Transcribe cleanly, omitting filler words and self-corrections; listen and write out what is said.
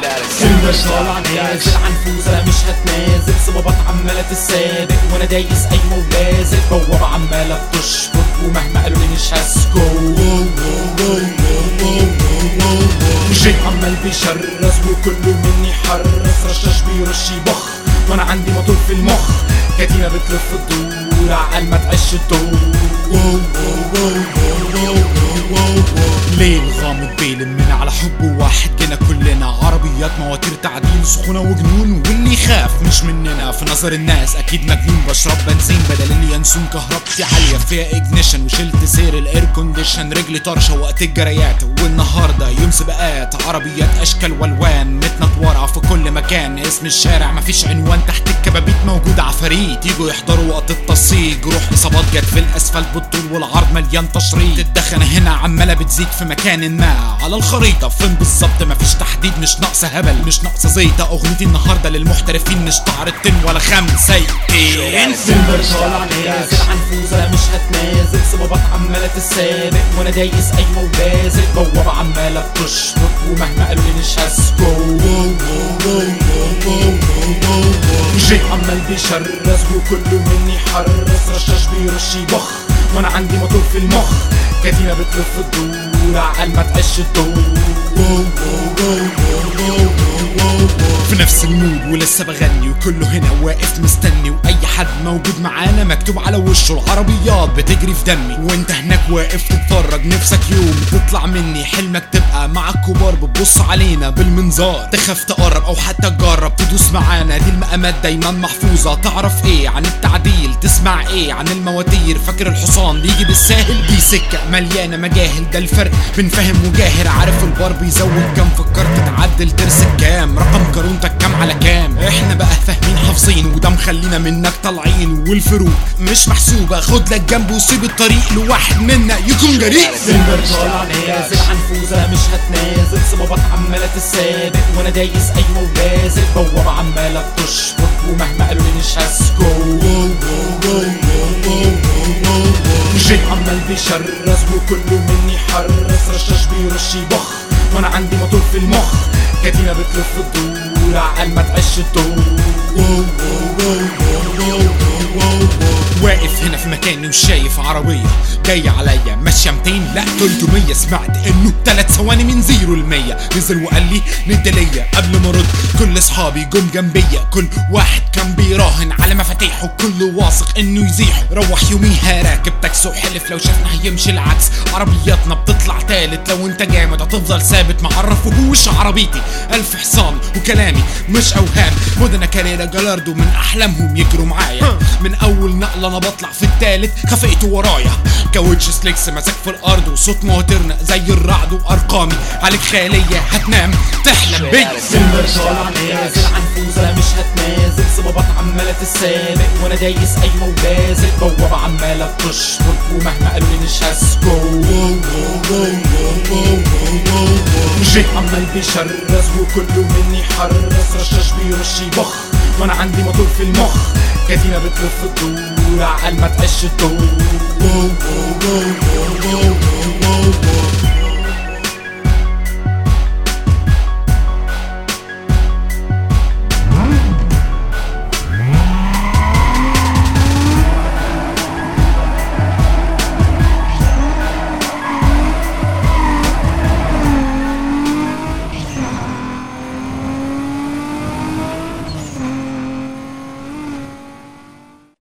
كل شغال عن نازل عن فوزة مش هتنازل صبابات عمالة تسابق وانا دايس اي مولازل بوابة عمالة بتشبط ومهما قالولي مش هسكت جي عمال بيشرس وكله مني حرس رشاش بيرش يبخ وانا عندي مطول في المخ كتيمة بتلف الدور عقل ما تقش الدور ليه الغامض بيلمنا على حب واحد جينا كلنا عربيات مواتير تعديل سخونة وجنون واللي يخاف مش مننا في نظر الناس اكيد مجنون بشرب بنزين بدل اني انسون كهربتي عالية فيها اجنيشن وشلت سير الاير كونديشن رجلي طرشة وقت الجريات والنهاردة يوم سباقات عربيات اشكال والوان متنطورة في كل مكان اسم الشارع مفيش عنوان تحت الكبابيت موجود عفاريت يجوا يحضروا وقت التصيج روح اصابات جت في الاسفلت بالطول والعرض مليان تشريط الدخنة هنا عمالة بتزيد في مكان ما على الخريطة فين بالظبط مفيش تحديد مش ناقصة هبل مش ناقصة زيطة اغنيتي النهاردة للمحترفين مش تعرضتين ولا خمسيتين سيلفر طالع نازل عنفوزة مش هتنازل صبابات عمالة تسابق وانا دايس اي مولازل بوابة عمالة بتشبط ومهما قالولي مش هسكت جي عمال بيشرس وكله مني حرس رشاش بيرش يبخ وانا عندي مطول في المخ كتيمة بتلف الدور عقل ما تقش الدور في نفس المود ولسه بغني وكله هنا واقف مستني واي حد موجود معانا مكتوب على وشه العربيات بتجري في دمي وانت هناك واقف تتفرج نفسك يوم تطلع مني حلمك تبقى مع الكبار بتبص علينا بالمنظار تخاف تقرب او حتى تجرب تدوس معانا دي المقامات دايما محفوظه تعرف ايه عن التعديل تسمع ايه عن المواتير فاكر الحصان يجي بالساهل دي سكه مليانه مجاهل ده الفرق بين فاهم وجاهل عارف البار بيزود كام فكرت تعدل ترسك كام رقم كارون كام على كام احنا بقى فاهمين حافظين وده مخلينا منك طالعين والفروق مش محسوبه خد لك جنب وسيب الطريق لواحد منا يكون جريء سيلفر طالع نازل عنفوزه مش هتنازل صبابات عماله تسابق وانا دايس اي مولازل بوابه عماله بتشبط ومهما قالولي مش هسكت جي عمال بيشرس وكله مني حرس رشاش بيرش يبخ وانا عندي مطول في المخ كتيمة بتلف الدور عقل ما تقش واقف هنا في مكاني وشايف عربية جاية عليا ماشية 200 لا 300 سمعت انه 3 ثواني من 0 ل100 نزل وقال لي ندلية قبل ما ارد كل اصحابي جم جنبيا كل واحد كان بيراهن على مفاتيحه كله واثق انه يزيحه روح يوميها راكب تاكسي وحلف لو شافنا هيمشي العكس عربياتنا بتطلع تالت لو انت جامد هتفضل ثابت معرفهوش عربيتي 1000 حصان وكلامي مش اوهام مدنة كاريرا جالاردو من احلامهم يجروا معايا من اول نقله انا بطلع في التالت خفقته ورايا كاوتش سليكس ماسك في الارض وصوت مواترنا زي الرعد وارقامي عليك خياليه هتنام تحلم بيا سيلفر طالع نازل عنفوزه مش هتنازل صبابات عماله تسابق وانا دايس اي مولازل بوابه عماله بتشبط ومهما قالولي مش هسكت جي عمال بيشرس وكله مني حرس رشاش بيرش يبخ وانا عندي مطول في المخ كتيمة بتلف الدور عقل ما تقش الدور